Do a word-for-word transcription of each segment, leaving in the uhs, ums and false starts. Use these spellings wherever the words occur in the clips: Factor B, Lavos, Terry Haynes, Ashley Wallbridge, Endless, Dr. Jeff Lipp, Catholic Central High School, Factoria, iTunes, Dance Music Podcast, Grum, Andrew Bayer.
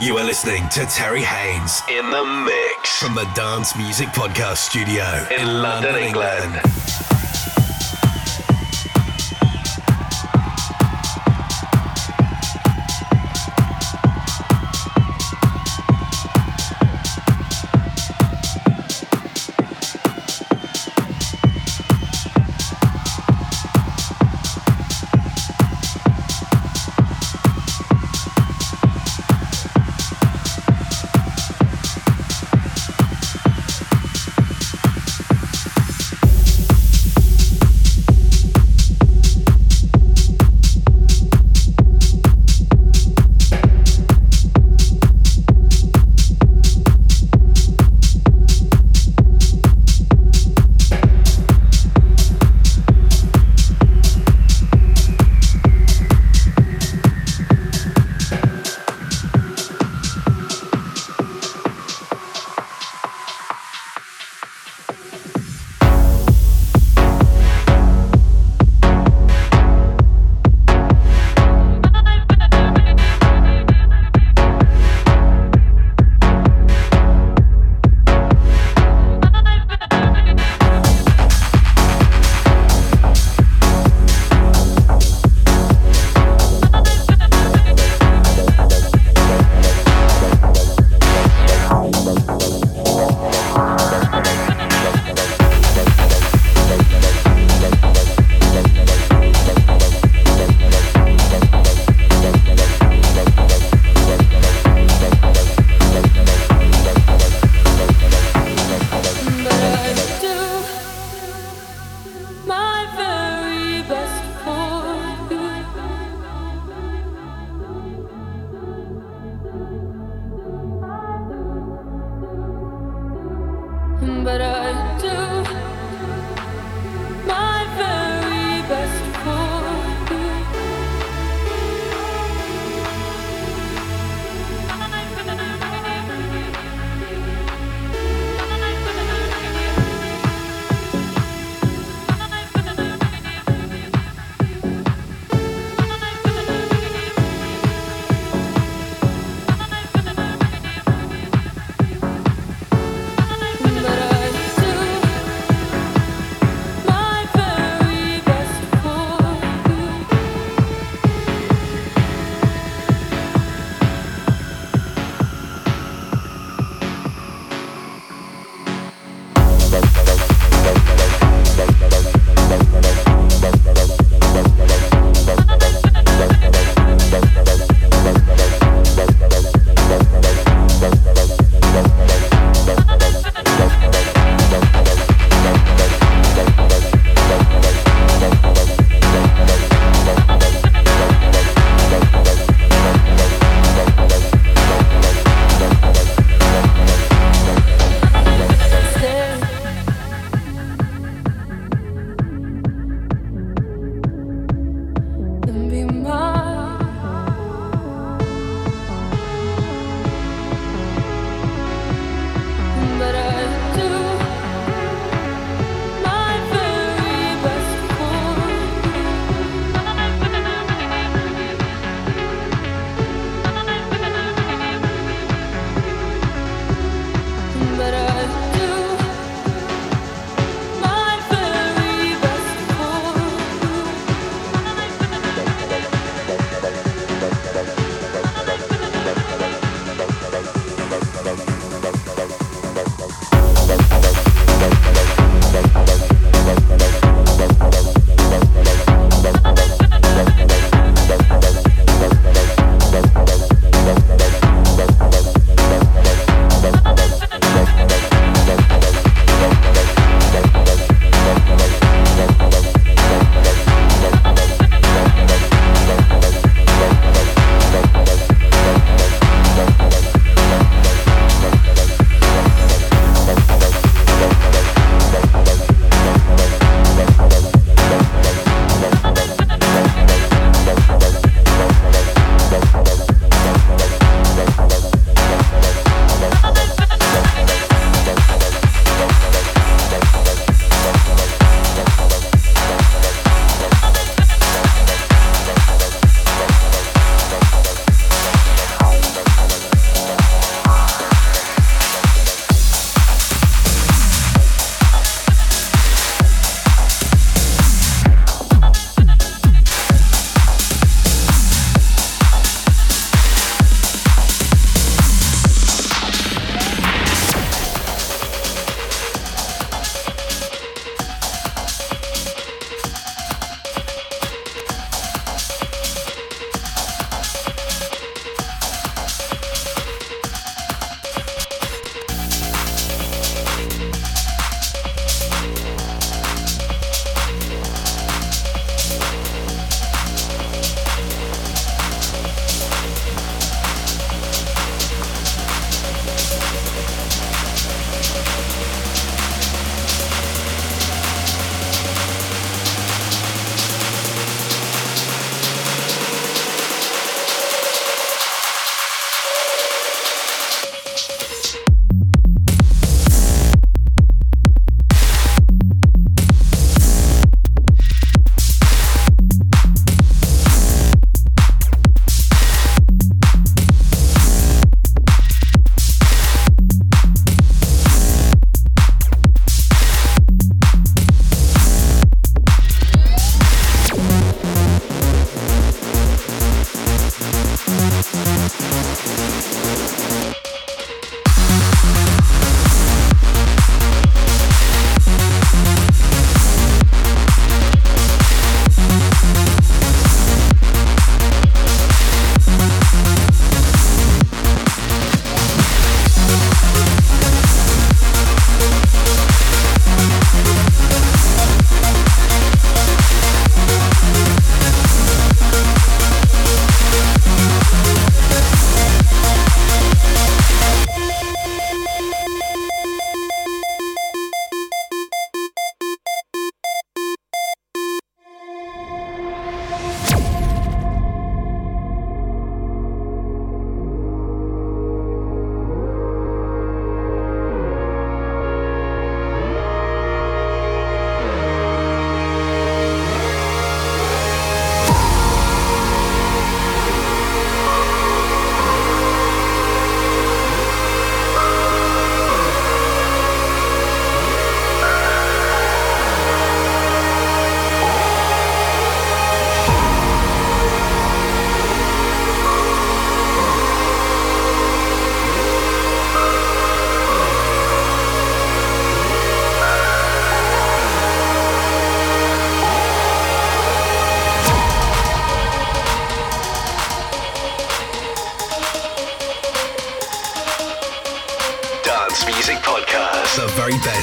You are listening to Terry Haynes in the mix from the Dance Music Podcast studio in, in London, London, England. England. But I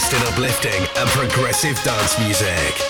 specialist in uplifting and progressive dance music.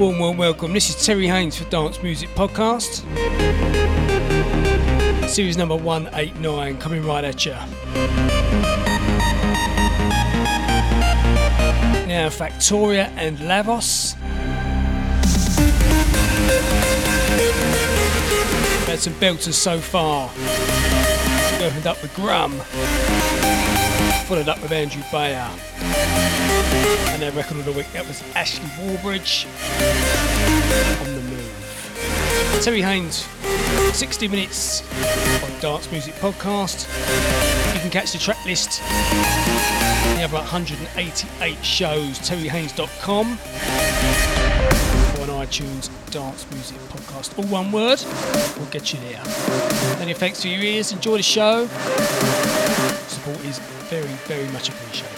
warm, warm welcome. This is Terry Haynes for Dance Music Podcast. Series number one eighty-nine, coming right at you. Now Factoria and Lavos. We've had some belters so far. We opened up with Grum, followed up with Andrew Bayer, and their record of the week, that was Ashley Wallbridge, On the Move. Terry Haynes, sixty minutes on Dance Music Podcast. You can catch the track list. We have about one hundred eighty-eight shows, terry haynes dot com, or on iTunes, Dance Music Podcast. All one word, we'll get you there. Many thanks for your ears. Enjoy the show. Support is very, very much appreciated.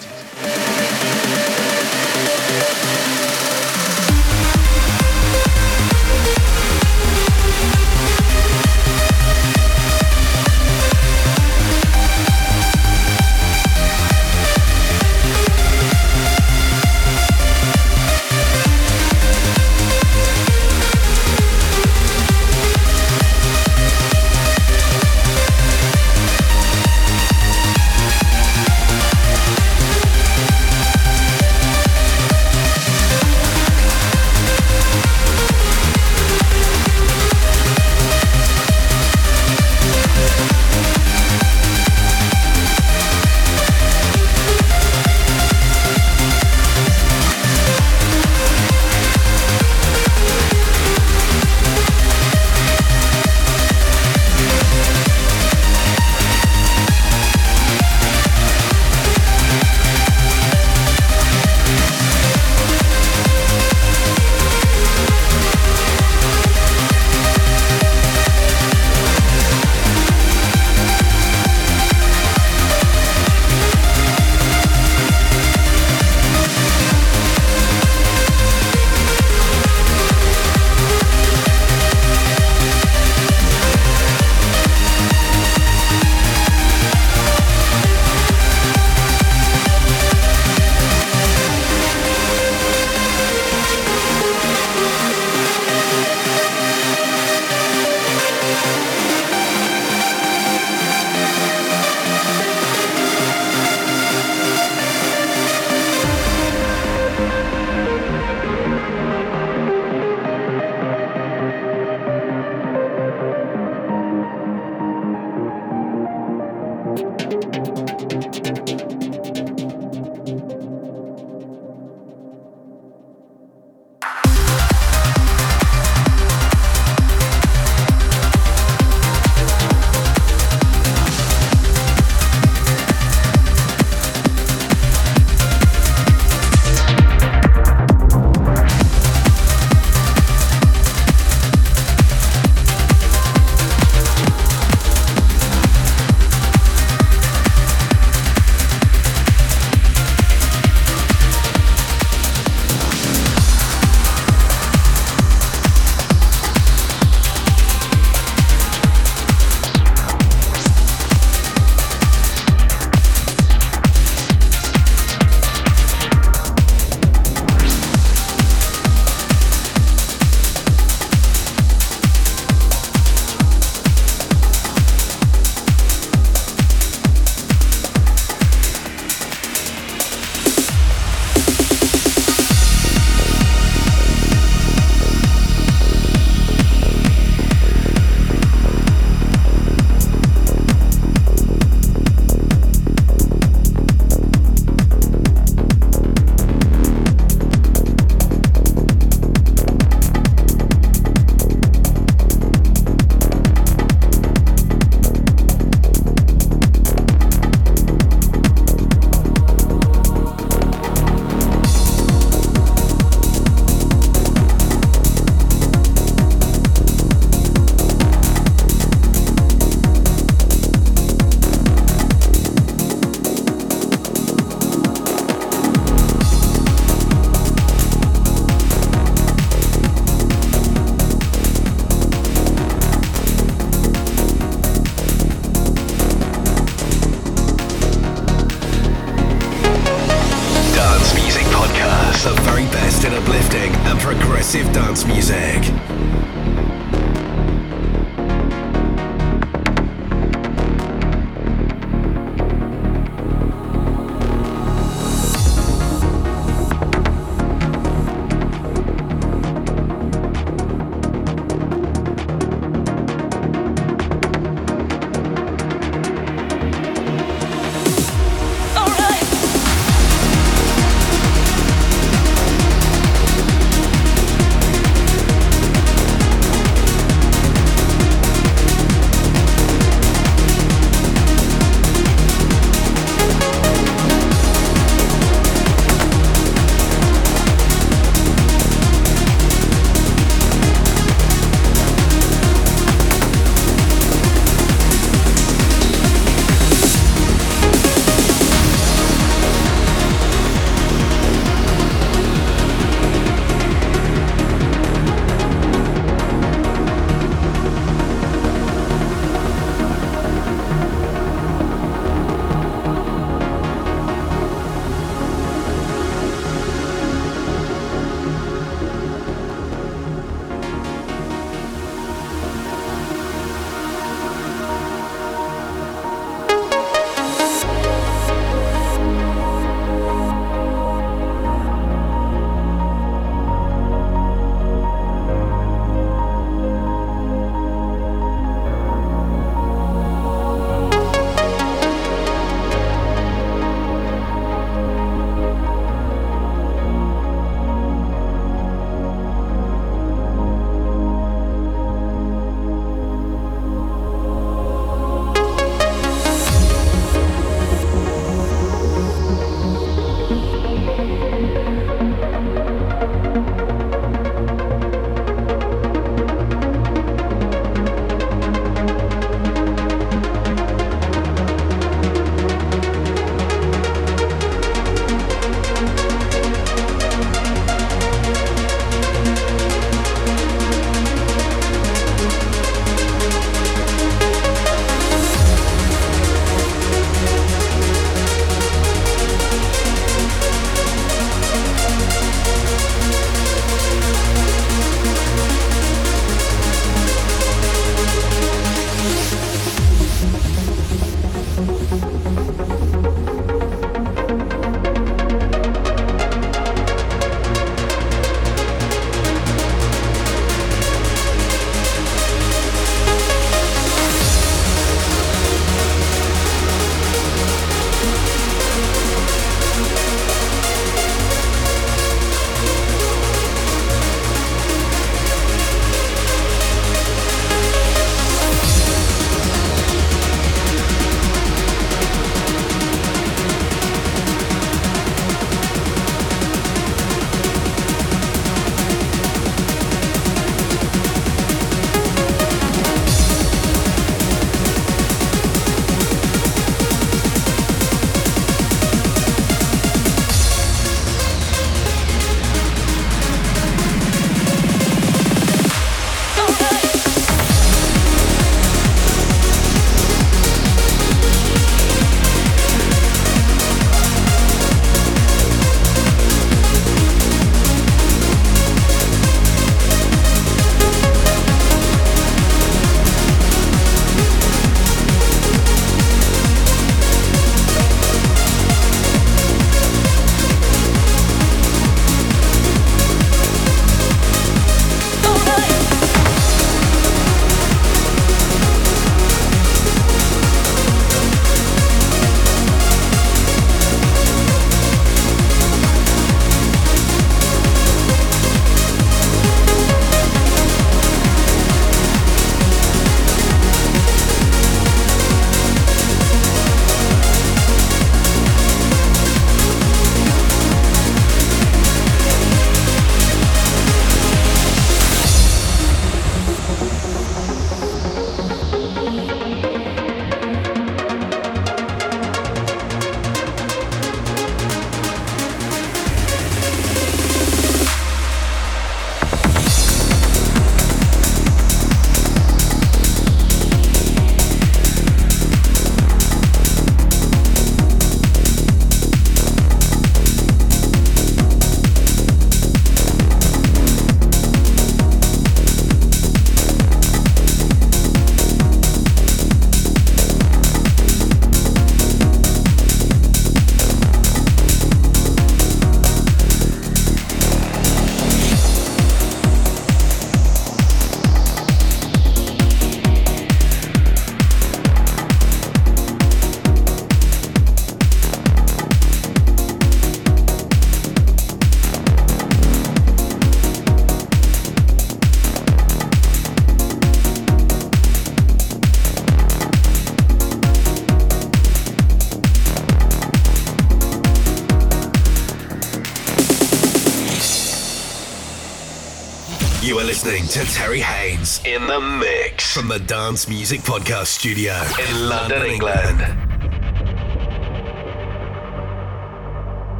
You are listening to Terry Haynes in the mix from the Dance Music Podcast studio in London, England.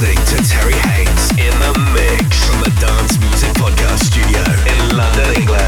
listening to Terry Haynes in the mix from the Dance Music Podcast studio in London, England.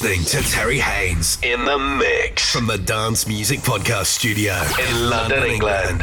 listening to Terry Haynes in the mix from the Dance Music Podcast studio in London, England.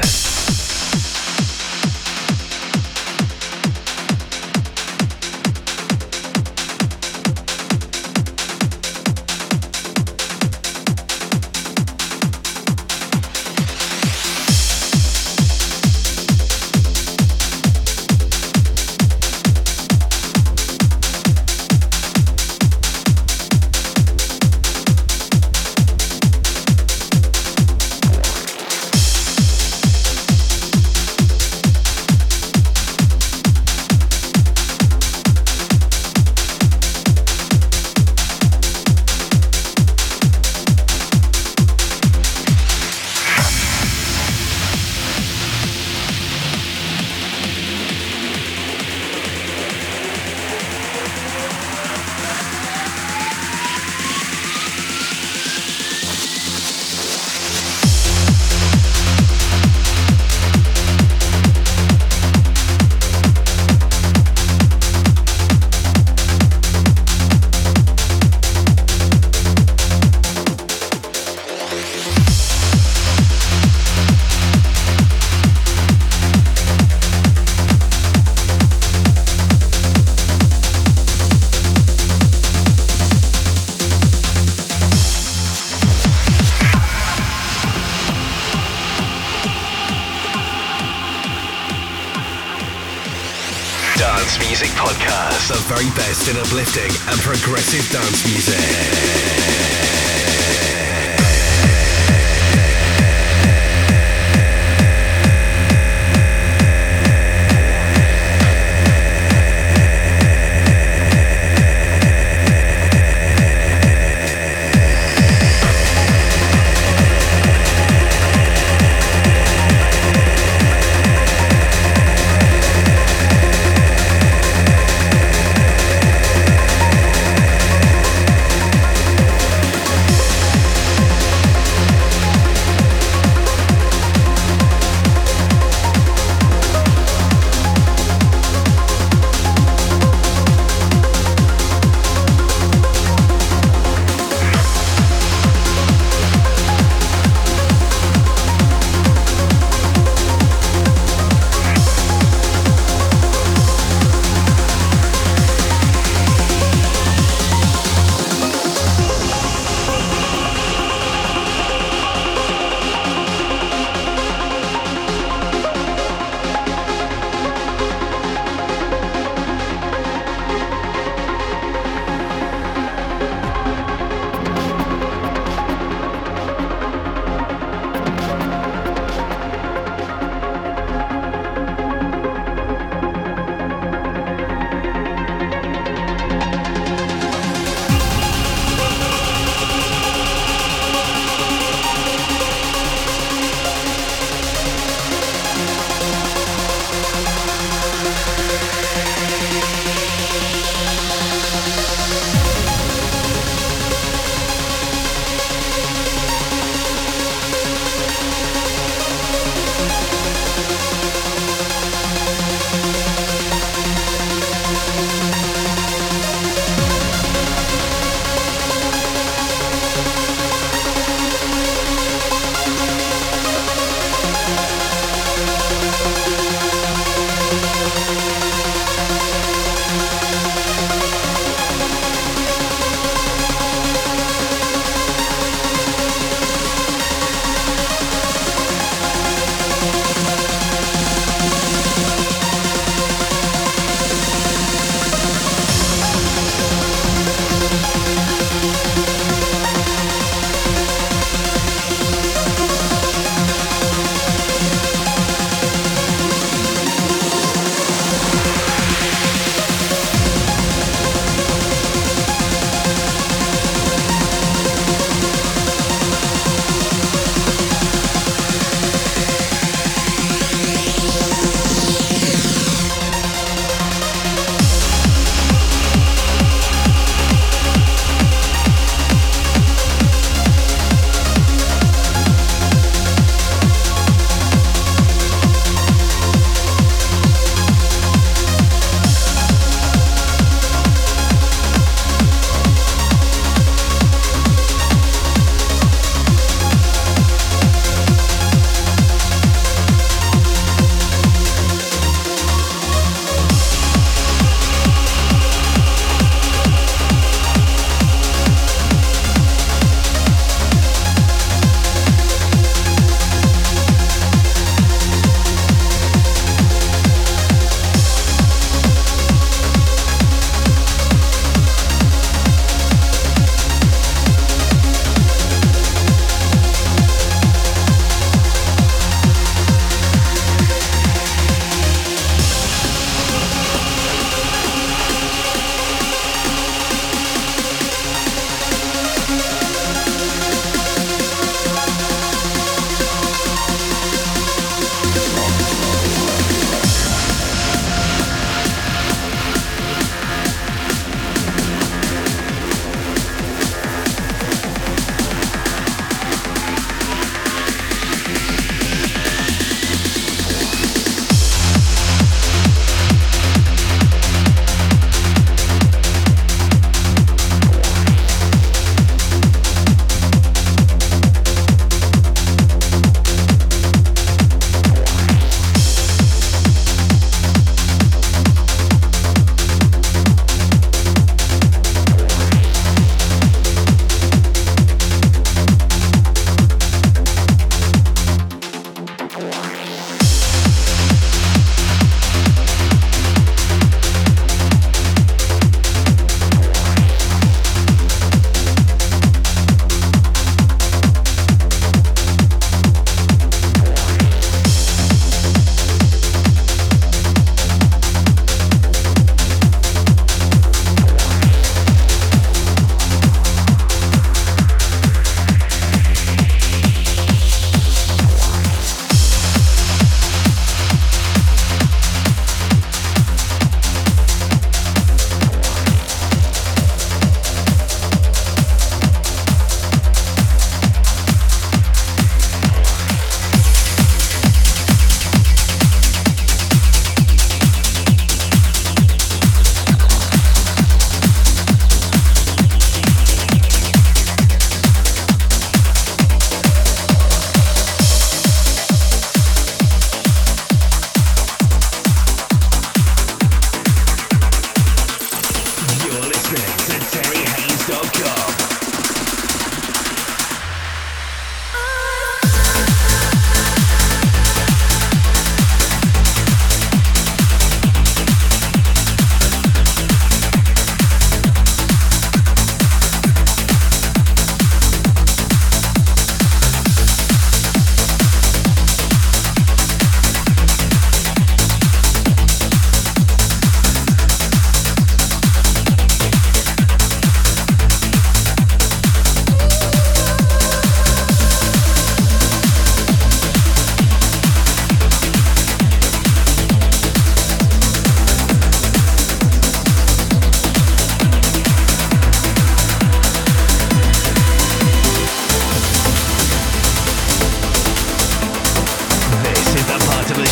The very best in uplifting and progressive dance music.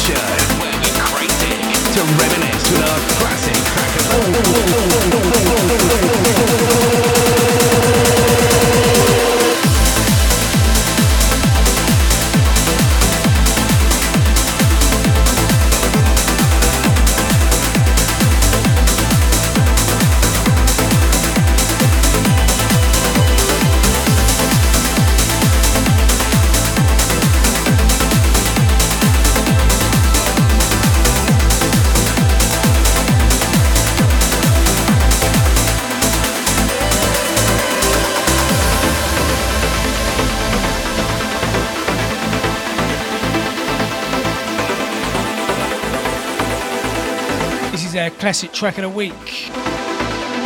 show where we're crazy to reminisce with our classic crackers. Classic track of the week,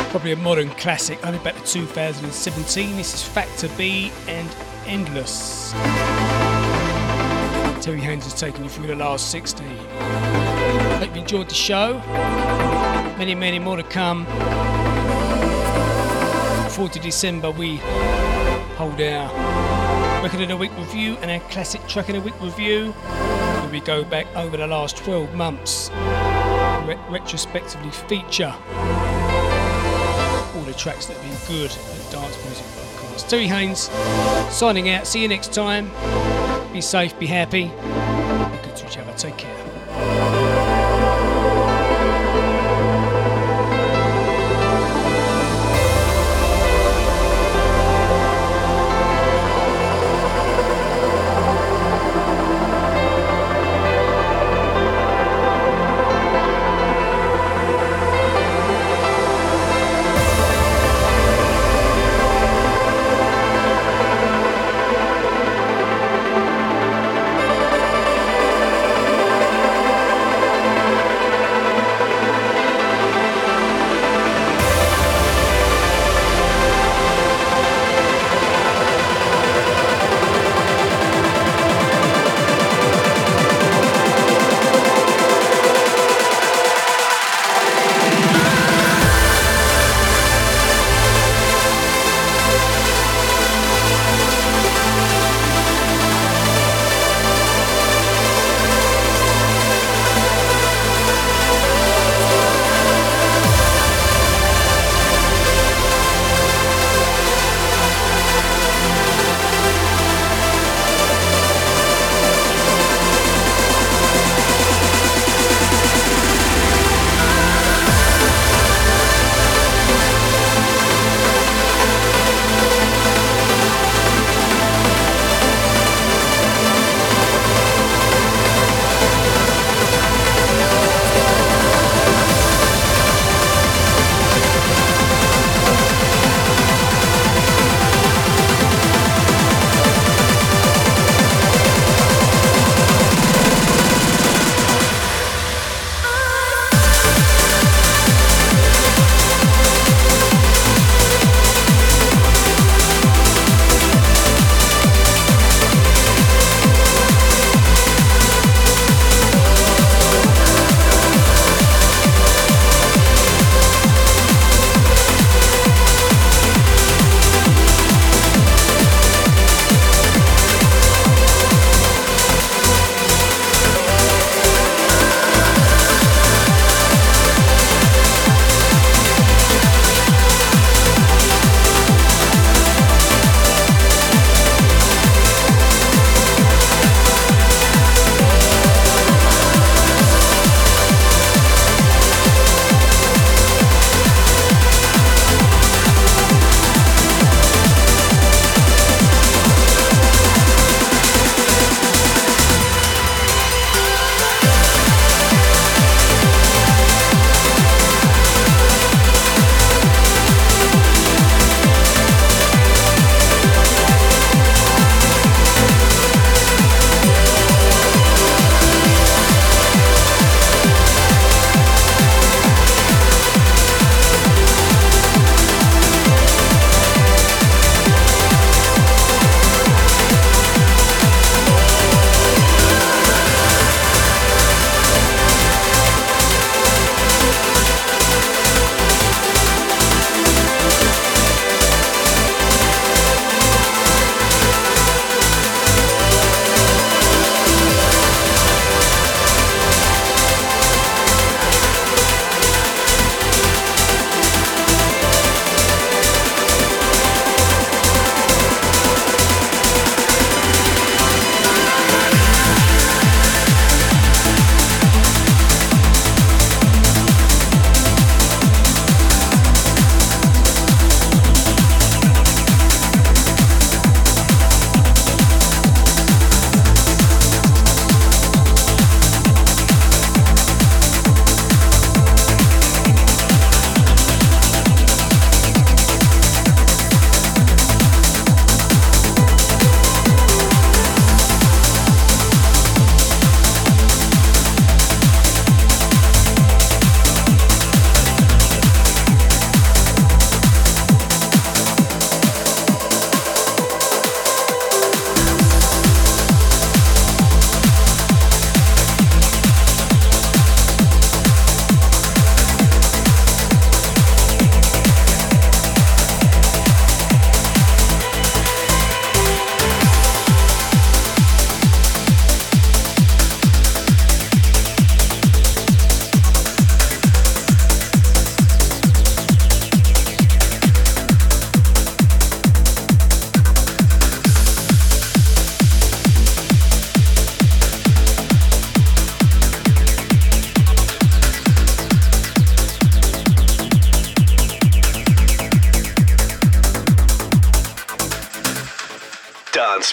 probably a modern classic. I think back to two thousand seventeen. This is Factor B and Endless. Terry Haynes has taken you through the last sixty. Hope you enjoyed the show. Many, many more to come. fourth of December we hold our Record of the Week review and our Classic Track of the Week review. We go back over the last twelve months. Retrospectively feature all the tracks that have been good at Dance Music Podcast. Terry Haynes signing out. See you next time. Be safe, be happy, be good to each other. Take care.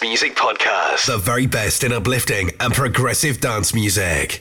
Dance Music Podcast. The very best in uplifting and progressive dance music.